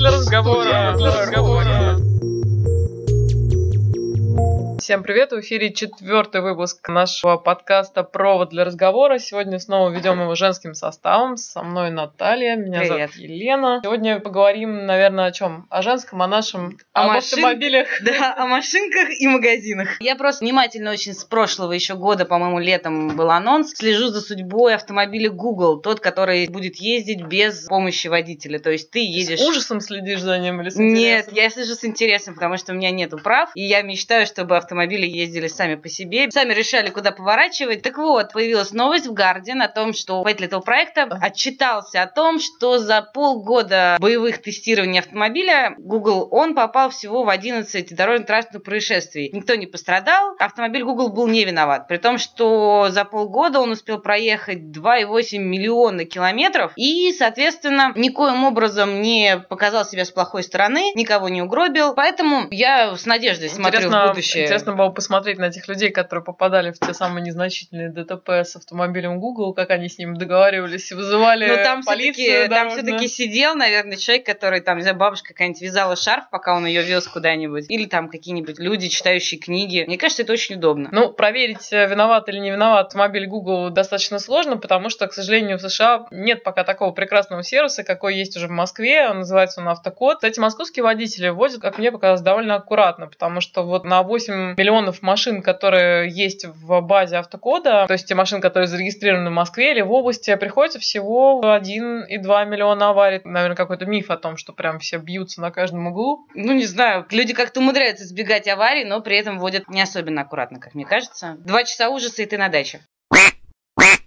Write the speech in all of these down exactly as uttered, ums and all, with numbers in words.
для разговора. Для разговора. Всем привет! В эфире четвертый выпуск нашего подкаста «Провод для разговора». Сегодня снова ведем его женским составом. Со мной Наталья, меня привет. Зовут Елена. Сегодня поговорим, наверное, о чем? О женском, о нашем, о, о машин... автомобилях. Да, о машинках и магазинах. Я просто внимательно очень с прошлого еще года, по-моему, летом был анонс. Слежу за судьбой автомобиля Google, тот, который будет ездить без помощи водителя. То есть ты едешь... С ужасом следишь за ним или с интересом? Нет, я слежу с интересом, потому что у меня нету прав, и я мечтаю, чтобы автомобиль Автомобили ездили сами по себе, сами решали, куда поворачивать. Так вот, появилась новость в Guardian о том, что Пэт Литтл проекта отчитался о том, что за полгода боевых тестирований автомобиля Google он попал всего в одиннадцать дорожно-транспортных происшествий. Никто не пострадал, автомобиль Google был не виноват, при том, что за полгода он успел проехать два и восемь десятых миллиона километров и, соответственно, никоим образом не показал себя с плохой стороны, никого не угробил. Поэтому я с надеждой смотрю интересно, в будущее. Интересно было посмотреть на тех людей, которые попадали в те самые незначительные ДТП с автомобилем Google, как они с ним договаривались, вызывали Но там полицию. Все-таки, там все-таки сидел, наверное, человек, который, там, не знаю, бабушка какая-нибудь вязала шарф, пока он ее вез куда-нибудь, или там какие-нибудь люди, читающие книги. Мне кажется, это очень удобно. Ну, проверить, виноват или не виноват автомобиль Google, достаточно сложно, потому что, к сожалению, в США нет пока такого прекрасного сервиса, какой есть уже в Москве, он называется он Автокод. Кстати, московские водители водят, как мне показалось, довольно аккуратно, потому что вот на восемь миллионов машин, которые есть в базе автокода, то есть те машины, которые зарегистрированы в Москве или в области, приходится всего один и два миллиона аварий. Наверное, какой-то миф о том, что прям все бьются на каждом углу. Ну, не знаю. Люди как-то умудряются избегать аварий, но при этом водят не особенно аккуратно, как мне кажется. Два часа ужаса, и ты на даче.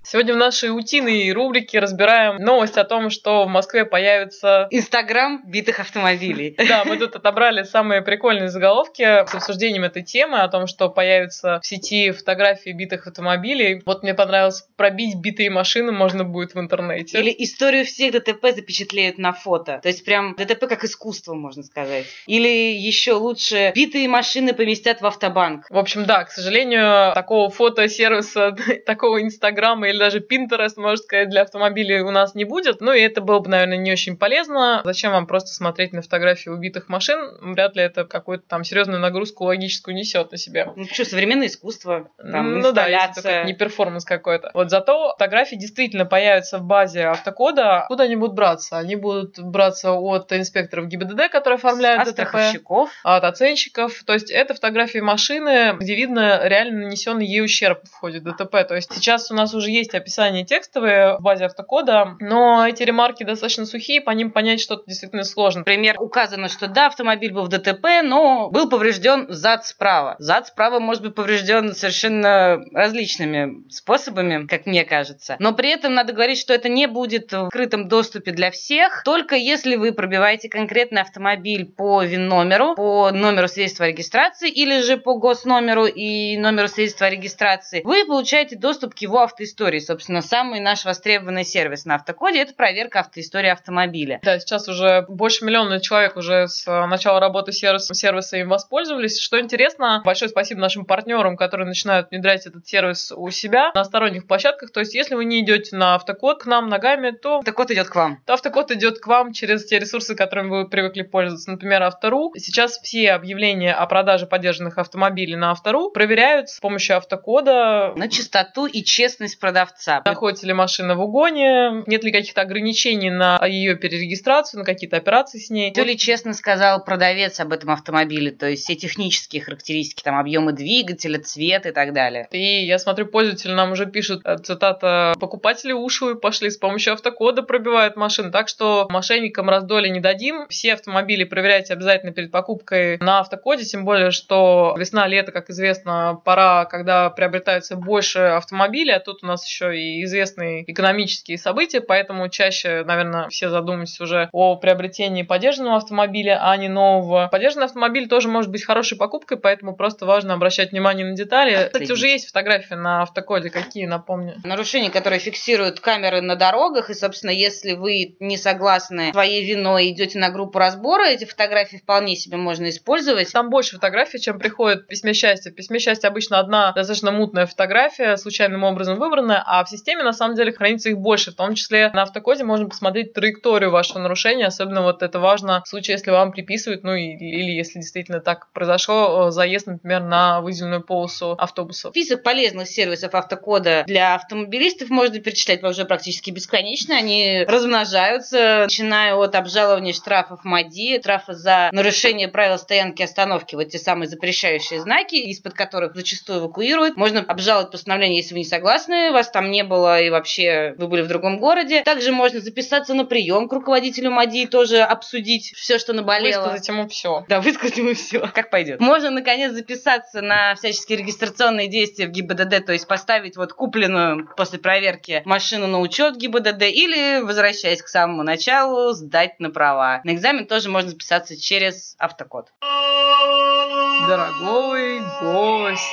Сегодня в нашей утиной рубрике разбираем новость о том, что в Москве появится Инстаграм битых автомобилей. Да, мы тут отобрали самые прикольные заголовки с обсуждением этой темы, о том, что появятся в сети фотографии битых автомобилей. Вот мне понравилось, пробить битые машины можно будет в интернете. Или историю всех ДТП запечатлеют на фото. То есть прям ДТП как искусство, можно сказать. Или еще лучше, битые машины поместят в автобанк. В общем, да, к сожалению, такого фотосервиса, такого Инстаграма или даже Pinterest, можно сказать, для автомобилей у нас не будет. Ну и это было бы, наверное, не очень полезно. Зачем вам просто смотреть на фотографии убитых машин? Вряд ли это какую-то там серьезную нагрузку логическую несет на себя. Ну что, современное искусство, там, ну да, это не перформанс какой-то. Вот зато фотографии действительно появятся в базе автокода. Куда они будут браться? Они будут браться от инспекторов ГИБДД, которые оформляют от ДТП. От страховщиков. От оценщиков. То есть это фотографии машины, где видно реально нанесенный ей ущерб в ходе ДТП. То есть сейчас у нас уже есть Есть описания текстовые в базе автокода, но эти ремарки достаточно сухие, по ним понять что-то действительно сложно. Например, указано, что да, автомобиль был в ДТП, но был поврежден зад справа. Зад справа может быть поврежден совершенно различными способами, как мне кажется. Но при этом надо говорить, что это не будет в открытом доступе для всех, только если вы пробиваете конкретный автомобиль по ВИН-номеру, по номеру свидетельства о регистрации или же по госномеру и номеру свидетельства о регистрации, вы получаете доступ к его автоистории. Собственно, самый наш востребованный сервис на автокоде – это проверка автоистории автомобиля. Да, сейчас уже больше миллиона человек уже с начала работы сервиса, сервиса им воспользовались. Что интересно, большое спасибо нашим партнерам, которые начинают внедрять этот сервис у себя на сторонних площадках. То есть, если вы не идете на автокод к нам ногами, то… Автокод идет к вам. То автокод идет к вам через те ресурсы, которыми вы привыкли пользоваться. Например, Автору. Сейчас все объявления о продаже подержанных автомобилей на Автору проверяют с помощью автокода. На чистоту и честность продавца. Находится ли машина в угоне, нет ли каких-то ограничений на ее перерегистрацию, на какие-то операции с ней. То ли честно сказал продавец об этом автомобиле, то есть все технические характеристики, там объемы двигателя, цвет и так далее. И я смотрю, пользователь нам уже пишет, цитата, покупатели ушлые пошли с помощью автокода пробивают машины, так что мошенникам раздолье не дадим. Все автомобили проверяйте обязательно перед покупкой на автокоде, тем более, что весна-лето, как известно, пора, когда приобретается больше автомобилей, а тут у нас еще еще и известные экономические события, поэтому чаще, наверное, все задумались уже о приобретении подержанного автомобиля, а не нового. Подержанный автомобиль тоже может быть хорошей покупкой, поэтому просто важно обращать внимание на детали. Отлично. Кстати, уже есть фотографии на автокоде, какие, напомню? Нарушения, которые фиксируют камеры на дорогах, и, собственно, если вы не согласны своей виной и идете на группу разбора, эти фотографии вполне себе можно использовать. Там больше фотографий, чем приходит в письме счастья. В письме счастья обычно одна достаточно мутная фотография, случайным образом выбранная, а в системе на самом деле хранится их больше. В том числе на автокоде можно посмотреть траекторию вашего нарушения, особенно вот это важно в случае, если вам приписывают, ну или, или если действительно так произошло, заезд, например, на выделенную полосу автобусов. Список полезных сервисов автокода для автомобилистов можно перечислять уже практически бесконечно. Они размножаются, начиная от обжалования штрафов МАДИ, штрафа за нарушение правил стоянки и остановки, вот те самые запрещающие знаки, из-под которых зачастую эвакуируют. Можно обжаловать постановление, если вы не согласны, вас там не было и вообще вы были в другом городе. Также можно записаться на прием к руководителю МАДИ, тоже обсудить все, что наболело. Высказать ему все. Да, высказать ему все. Как пойдет. Можно, наконец, записаться на всяческие регистрационные действия в ГИБДД, то есть поставить вот купленную после проверки машину на учет в ГИБДД или, возвращаясь к самому началу, сдать на права. На экзамен тоже можно записаться через автокод. Дорогой гость.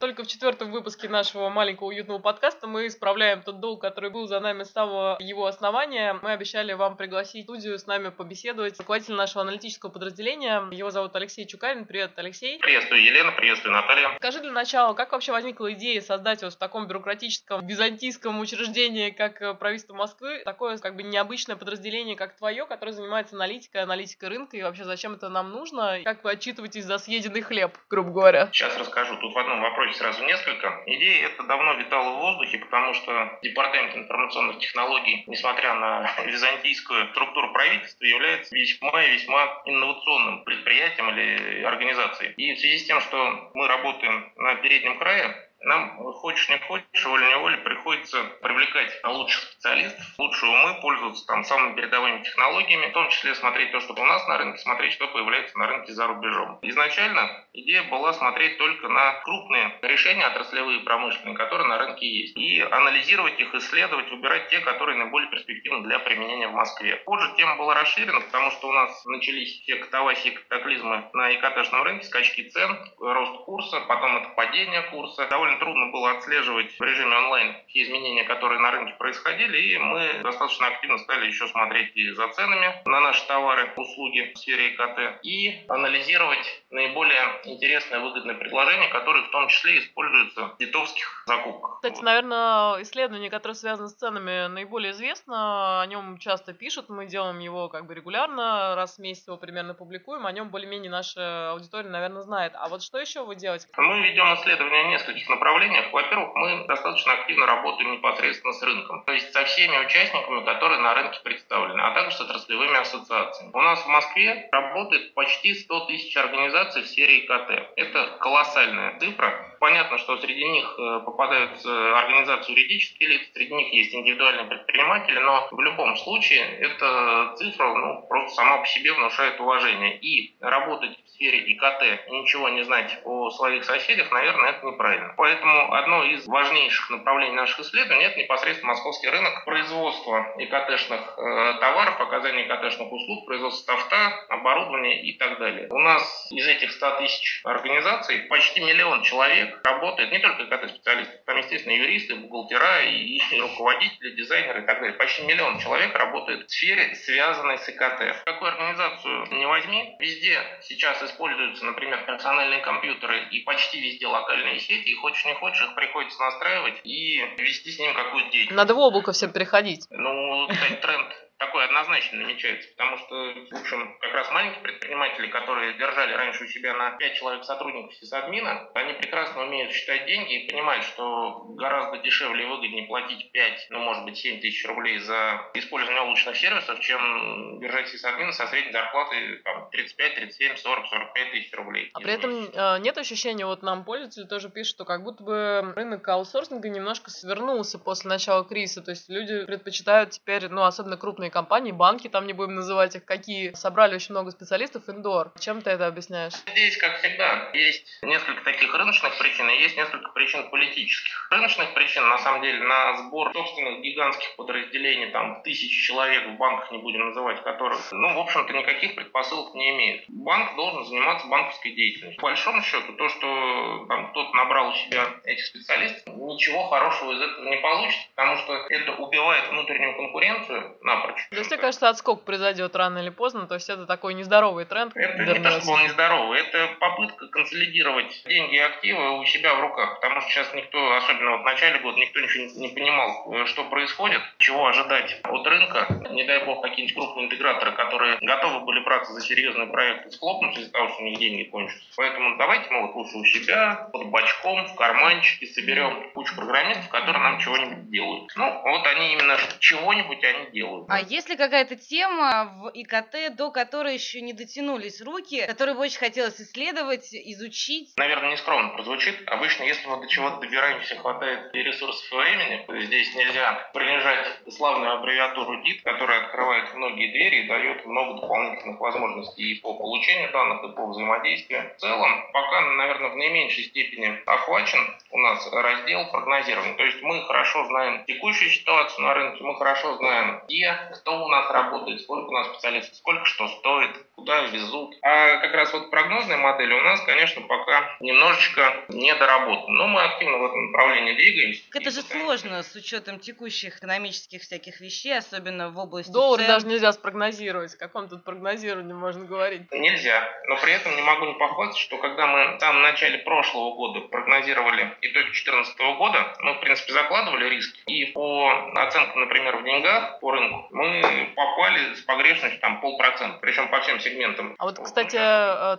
Только в четвертом выпуске нашего маленького уютного подкаста мы исправляем тот долг, который был за нами с самого его основания. Мы обещали вам пригласить в студию с нами побеседовать руководителя нашего аналитического подразделения. Его зовут Алексей Чукарин. Привет, Алексей. Приветствую, Елена. Приветствую, Наталья. Скажи для начала, как вообще возникла идея создать вот в таком бюрократическом византийском учреждении, как правительство Москвы, такое как бы необычное подразделение, как твое, которое занимается аналитикой, аналитикой рынка, и вообще зачем это нам нужно? Как вы отчитываетесь за съеденный хлеб, грубо говоря? Сейчас расскажу. Тут в одном вопросе сразу несколько. Идея эта давно витала в воздухе, потому что Департамент информационных технологий, несмотря на византийскую структуру правительства, является весьма и весьма инновационным предприятием или организацией. И в связи с тем, что мы работаем на переднем крае, нам, хочешь не хочешь, волей-неволей приходится привлекать лучших специалистов, лучшие умы, пользоваться там самыми передовыми технологиями, в том числе смотреть то, что у нас на рынке, смотреть, что появляется на рынке за рубежом. Изначально идея была смотреть только на крупные решения отраслевые промышленные, которые на рынке есть, и анализировать их, исследовать, выбирать те, которые наиболее перспективны для применения в Москве. Позже тема была расширена, потому что у нас начались те катавасии, катаклизмы на ИКТшном рынке, скачки цен, рост курса, потом это падение курса. Довольно трудно было отслеживать в режиме онлайн те изменения, которые на рынке происходили, и мы достаточно активно стали еще смотреть и за ценами на наши товары, услуги в сфере ИКТ, и анализировать наиболее интересные, выгодные предложения, которые в том числе используются в литовских закупках. Кстати, вот. Наверное, исследование, которое связано с ценами, наиболее известно, о нем часто пишут, мы делаем его как бы регулярно, раз в месяц его примерно публикуем, о нем более-менее наша аудитория, наверное, знает. А вот что еще вы делаете? Мы ведем исследования нескольких направлений. Во-первых, мы достаточно активно работаем непосредственно с рынком, то есть со всеми участниками, которые на рынке представлены, а также с отраслевыми ассоциациями. У нас в Москве работает почти сто тысяч организаций в сфере ИКТ. Это колоссальная цифра. Понятно, что среди них попадаются организации юридические лица, среди них есть индивидуальные предприниматели, но в любом случае эта цифра ну, просто сама по себе внушает уважение. И работать в сфере ИКТ и ничего не знать о своих соседях, наверное, это неправильно. Поэтому одно из важнейших направлений наших исследований – это непосредственно московский рынок, производство ИКТшных э, товаров, оказание ИКТшных услуг, производство софта, оборудования и так далее. У нас из этих ста тысяч организаций почти миллион человек работает, не только ИКТ-специалисты, там, естественно, юристы, бухгалтера, и, и руководители, дизайнеры и так далее. Почти миллион человек работает в сфере, связанной с ИКТ. Какую организацию не возьми, везде сейчас используются, например, персональные компьютеры и почти везде локальные сети, и хочешь не хочешь, их приходится настраивать и вести с ним какую-то деятельность. Надо в облако всем переходить. Ну, кстати, тренд такой однозначно намечается, потому что, в общем, как раз маленькие предприниматели, которые держали раньше у себя на пять человек сотрудников сисадмина, они прекрасно умеют считать деньги и понимают, что гораздо дешевле и выгоднее платить пять, ну, может быть, семь тысяч рублей за использование облачных сервисов, чем держать сисадмина со средней зарплаты там, тридцать пять, тридцать семь, сорок, сорок пять тысяч рублей. А при этом нет ощущения, вот нам пользователи тоже пишут, что как будто бы рынок аутсорсинга немножко свернулся после начала кризиса, то есть люди предпочитают теперь, ну, особенно крупные компании, банки, там не будем называть их, какие, собрали очень много специалистов, индор. Чем ты это объясняешь? Здесь, как всегда, есть несколько таких рыночных причин, и есть несколько причин политических. Рыночных причин, на самом деле, на сбор собственных гигантских подразделений, там, тысяч человек в банках, не будем называть которых, ну, в общем-то, никаких предпосылок не имеет. Банк должен заниматься банковской деятельностью. По большому счету, то, что там кто-то набрал у себя этих специалистов, ничего хорошего из этого не получится, потому что это убивает внутреннюю конкуренцию напрочь. То есть, тебе кажется, отскок произойдет рано или поздно, то есть это такой нездоровый тренд? Это не то, что он нездоровый, это попытка консолидировать деньги и активы у себя в руках, потому что сейчас никто, особенно вот в начале года, никто ничего не понимал, что происходит, чего ожидать от рынка. Не дай бог, какие-нибудь крупные интеграторы, которые готовы были браться за серьезные проекты, схлопнуться из-за того, что у них деньги кончатся. Поэтому давайте мы вот лучше у себя, под бачком, в карманчике соберем кучу программистов, которые нам чего-нибудь делают. Ну, вот они именно чего-нибудь они делают. А есть ли какая-то тема в ИКТ, до которой еще не дотянулись руки, которую бы очень хотелось исследовать, изучить? Наверное, не скромно прозвучит. Обычно, если мы до чего-то добираемся, хватает и ресурсов, и времени. Здесь нельзя принижать славную аббревиатуру ДИТ, которая открывает многие двери и дает много дополнительных возможностей и по получению данных, и по взаимодействию. В целом, пока, наверное, в наименьшей степени охвачен у нас раздел прогнозирования. То есть мы хорошо знаем текущую ситуацию на рынке, мы хорошо знаем, где, кто у нас работает, сколько у нас специалистов, сколько что стоит, куда везут. А как раз вот прогнозные модели у нас, конечно, пока немножечко недоработаны. Но мы активно в этом направлении двигаемся. Это же сложно с учетом текущих экономических всяких вещей, особенно в области цен. Доллар даже нельзя спрогнозировать. О каком тут прогнозировании можно говорить? Нельзя. Но при этом не могу не похвастаться, что когда мы в самом начале прошлого года прогнозировали итоги две тысячи четырнадцатого года, мы, в принципе, закладывали риски. И по оценкам, например, в деньгах по рынку, мы попали с погрешностью там полпроцента. Причем по всем сегментам. А вот, кстати,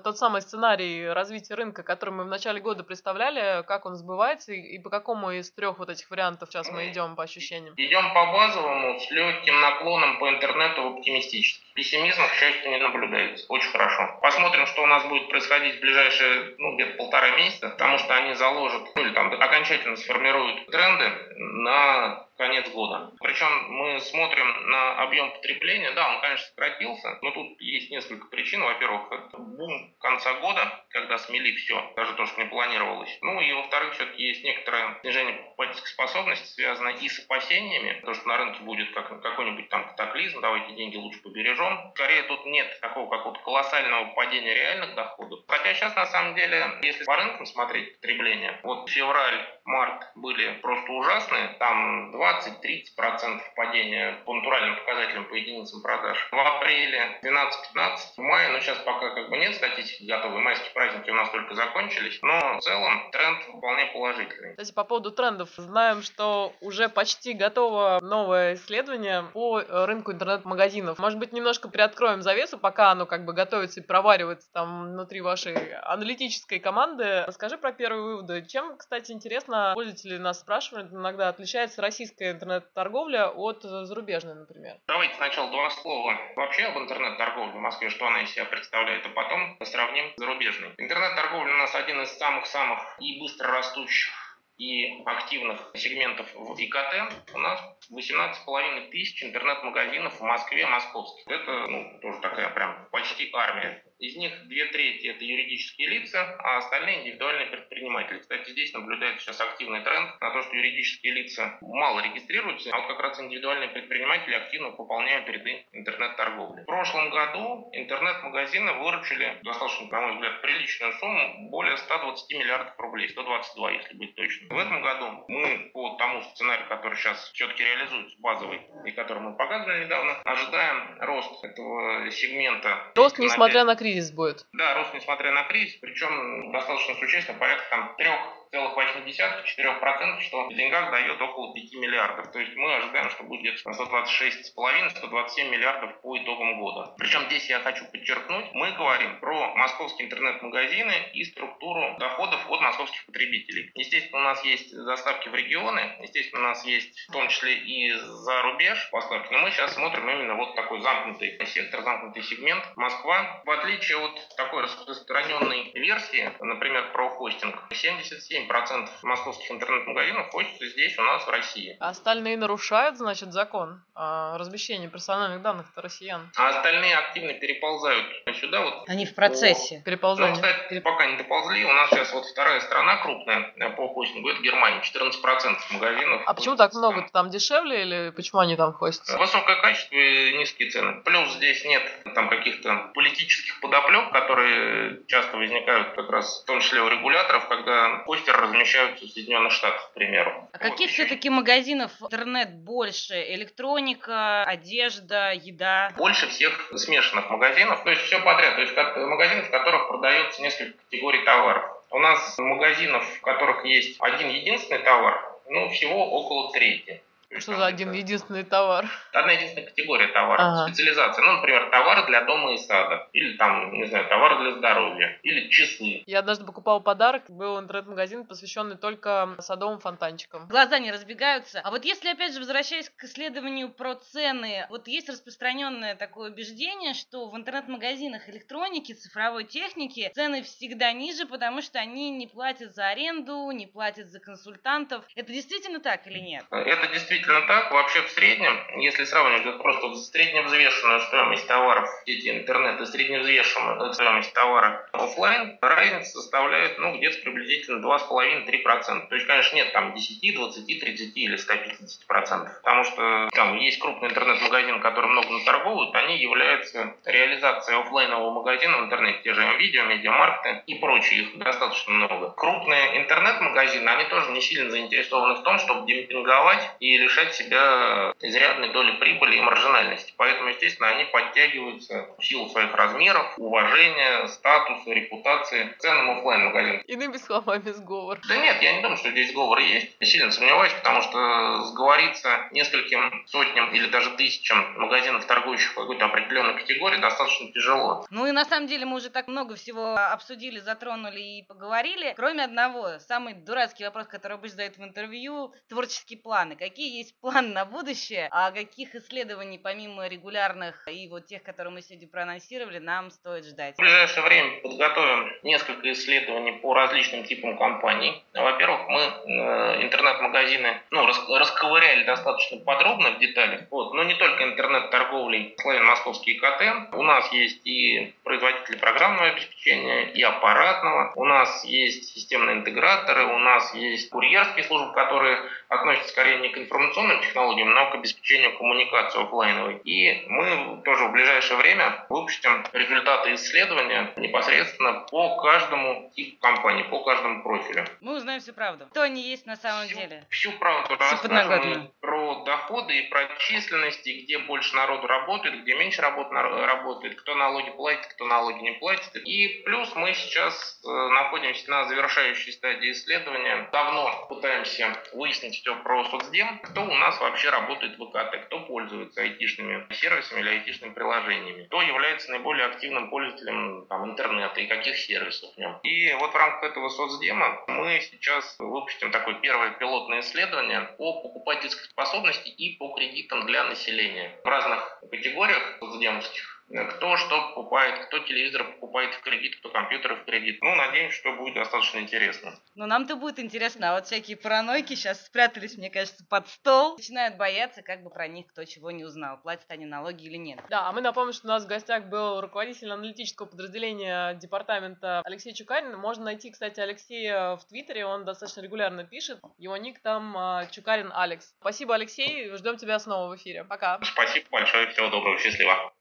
тот самый сценарий развития рынка, который мы в начале года представляли, как он сбывается и по какому из трех вот этих вариантов сейчас мы идем по ощущениям? Идем по базовому, с легким наклоном по интернету в оптимистический. Пессимизм, к счастью, не наблюдается. Очень хорошо. Посмотрим, что у нас будет происходить в ближайшие, ну, где-то полтора месяца, потому что они заложат, ну, или там окончательно сформируют тренды на конец года. Причем мы смотрим на объем потребления. Да, он, конечно, сократился, но тут есть несколько причин. Во-первых, это бум конца года, когда смели все, даже то, что не планировалось. Ну и, во-вторых, все-таки есть некоторое снижение покупательской способности, связанное и с опасениями, то, что на рынке будет как, какой-нибудь там катаклизм, давайте деньги лучше побережем. Скорее, тут нет такого какого-то колоссального падения реальных доходов. Хотя сейчас, на самом деле, если по рынкам смотреть потребление, вот февраль, март были просто ужасные, там двадцать-тридцать процентов падения по натуральным показателям, по единицам продаж. В апреле двенадцать-пятнадцать, в мае, ну сейчас пока как бы нет статистики готовой, майские праздники у нас только закончились, но в целом тренд вполне положительный. Кстати, по поводу трендов, знаем, что уже почти готово новое исследование по рынку интернет-магазинов. Может быть, немножко приоткроем завесу, пока оно как бы готовится и проваривается там внутри вашей аналитической команды. Расскажи про первые выводы. Чем, кстати, интересно, пользователи нас спрашивают, иногда отличается российская интернет-торговля от зарубежной, например. Давайте сначала два слова вообще об интернет-торговле в Москве, что она из себя представляет, а потом сравним с зарубежной. Интернет-торговля у нас один из самых-самых и быстро растущих и активных сегментов в ИКТ. У нас восемнадцать с половиной тысяч интернет-магазинов в Москве, московских. Это, ну, тоже такая прям почти армия. Из них две трети – это юридические лица, а остальные – индивидуальные предприниматели. Кстати, здесь наблюдается сейчас активный тренд на то, что юридические лица мало регистрируются, а вот как раз индивидуальные предприниматели активно пополняют ряды интернет-торговли. В прошлом году интернет-магазины выручили достаточно, на мой взгляд, приличную сумму – более ста двадцати миллиардов рублей, сто двадцать два, если быть точным. В этом году мы по тому сценарию, который сейчас все-таки реализуется, базовый, и который мы показывали недавно, ожидаем рост этого сегмента. Рост, несмотря на кризис. Кризис будет. Да, рост несмотря на кризис, причем достаточно существенно, порядка там три целых восемь десятых - четыре процента, что в деньгах дает около пяти миллиардов. То есть мы ожидаем, что будет где-то сто двадцать шесть с половиной - сто двадцать семь миллиардов по итогам года. Причем здесь я хочу подчеркнуть, мы говорим про московские интернет-магазины и структуру доходов от московских потребителей. Естественно, у нас есть доставки в регионы, естественно, у нас есть в том числе и за рубеж поставки, но мы сейчас смотрим именно вот такой замкнутый сектор, замкнутый сегмент Москва. В отличие от такой распространенной версии, например, про хостинг, семьдесят семь процентов московских интернет-магазинов хостятся здесь у нас в России. Остальные нарушают, значит, закон о размещении персональных данных-то россиян. А остальные активно переползают сюда. Вот. Они в процессе по... переползания. Ну, кстати, пока не доползли. У нас сейчас вот вторая страна крупная по хостингу, это Германия. четырнадцать процентов магазинов. А почему так много? Там дешевле или почему они там хостятся? Высокое качество и низкие цены. Плюс здесь нет там каких-то политических подоплек, которые часто возникают как раз в том числе у регуляторов, когда хостинг Твиттер размещаются в Соединенных Штатах, к примеру. А вот каких все-таки магазинов интернет больше? Электроника, одежда, еда? Больше всех смешанных магазинов, то есть все подряд. То есть магазинов, в которых продается несколько категорий товаров. У нас магазинов, в которых есть один единственный товар, ну, всего около трети. Что за один единственный товар? Одна единственная категория товара, ага. Специализация. Ну, например, товары для дома и сада. Или там, не знаю, товары для здоровья. Или часы. Я однажды покупала подарок. Был интернет-магазин, посвященный только садовым фонтанчикам. Глаза не разбегаются. А вот если, опять же, возвращаясь к исследованию про цены, вот есть распространенное такое убеждение, что в интернет-магазинах электроники, цифровой техники цены всегда ниже, потому что они не платят за аренду, не платят за консультантов. Это действительно так или нет? Это действительно так. Вообще в среднем, если сравнивать просто средневзвешенную стоимость товаров в сети интернет и средневзвешенную стоимость товара офлайн, разница составляет ну, где-то приблизительно два с половиной - три процента. То есть, конечно, нет там десять, двадцать, тридцать или сто пятьдесят процентов. Потому что там есть крупный интернет-магазин, который много наторговывают, они являются реализацией офлайнового магазина в интернете, те же МВидео, медиамаркты и прочее, их достаточно много. Крупные интернет-магазины, они тоже не сильно заинтересованы в том, чтобы демпинговать и лишать себя изрядной доли прибыли и маржинальности. Поэтому, естественно, они подтягиваются в силу своих размеров, уважения, статуса, репутации к ценам офлайн-магазинов. Иными словами, сговор. Да нет, я не думаю, что здесь сговор есть. Я сильно сомневаюсь, потому что сговориться нескольким сотням или даже тысячам магазинов, торгующих какой-то определенной категории, достаточно тяжело. Ну и на самом деле мы уже так много всего обсудили, затронули и поговорили. Кроме одного, самый дурацкий вопрос, который обычно задают в интервью, творческие планы. Какие есть план на будущее, а каких исследований, помимо регулярных и вот тех, которые мы сегодня проанонсировали, нам стоит ждать? В ближайшее время подготовим несколько исследований по различным типам компаний. Во-первых, мы э, интернет-магазины ну, рас, расковыряли достаточно подробно в деталях, вот, но не только интернет-торговлей, славен московский ИКТ. У нас есть и производители программного обеспечения, и аппаратного, у нас есть системные интеграторы, у нас есть курьерские службы, которые относятся скорее не к информационным технологиям, но к обеспечению коммуникации офлайновой. И мы тоже в ближайшее время выпустим результаты исследования непосредственно по каждому типу компании, по каждому профилю. Мы узнаем всю правду. Кто они есть на самом всю, деле. Всю правду расскажем про доходы и про численность, и где больше народу работает, где меньше работ, работает, кто налоги платит, кто налоги не платит. И плюс мы сейчас находимся на завершающей стадии исследования. Давно пытаемся выяснить все про соцдем, кто у нас вообще работает в ИКТ, кто пользуется айтишными сервисами или айтишными приложениями, кто является наиболее активным пользователем там, интернета и каких сервисов в нем. И вот в рамках этого соцдема мы сейчас выпустим такое первое пилотное исследование по покупательской способности и по кредитам для населения в разных категориях соцдемовских. Кто что покупает, кто телевизор покупает в кредит, кто компьютеры в кредит. Ну, надеюсь, что будет достаточно интересно. Ну, нам-то будет интересно, а вот всякие паранойки сейчас спрятались, мне кажется, под стол. Начинают бояться, как бы про них кто чего не узнал, платят они налоги или нет. Да, а мы напомним, что у нас в гостях был руководитель аналитического подразделения департамента Алексей Чукарин. Можно найти, кстати, Алексея в Твиттере, он достаточно регулярно пишет. Его ник там Чукарин Алекс. Спасибо, Алексей, ждем тебя снова в эфире. Пока. Спасибо большое, всего доброго, счастливо.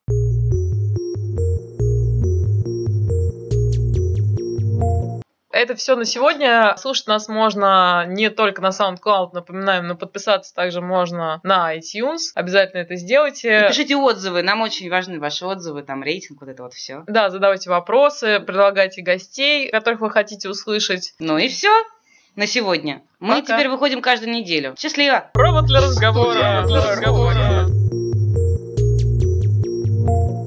Это все на сегодня. Слушать нас можно не только на SoundCloud, напоминаем, но подписаться также можно на iTunes. Обязательно это сделайте. И пишите отзывы, нам очень важны ваши отзывы, там рейтинг, вот это вот все. Да, задавайте вопросы, предлагайте гостей, которых вы хотите услышать. Ну и все на сегодня. Мы Пока. Теперь выходим каждую неделю. Счастливо! Провод для разговора! Провод для разговора!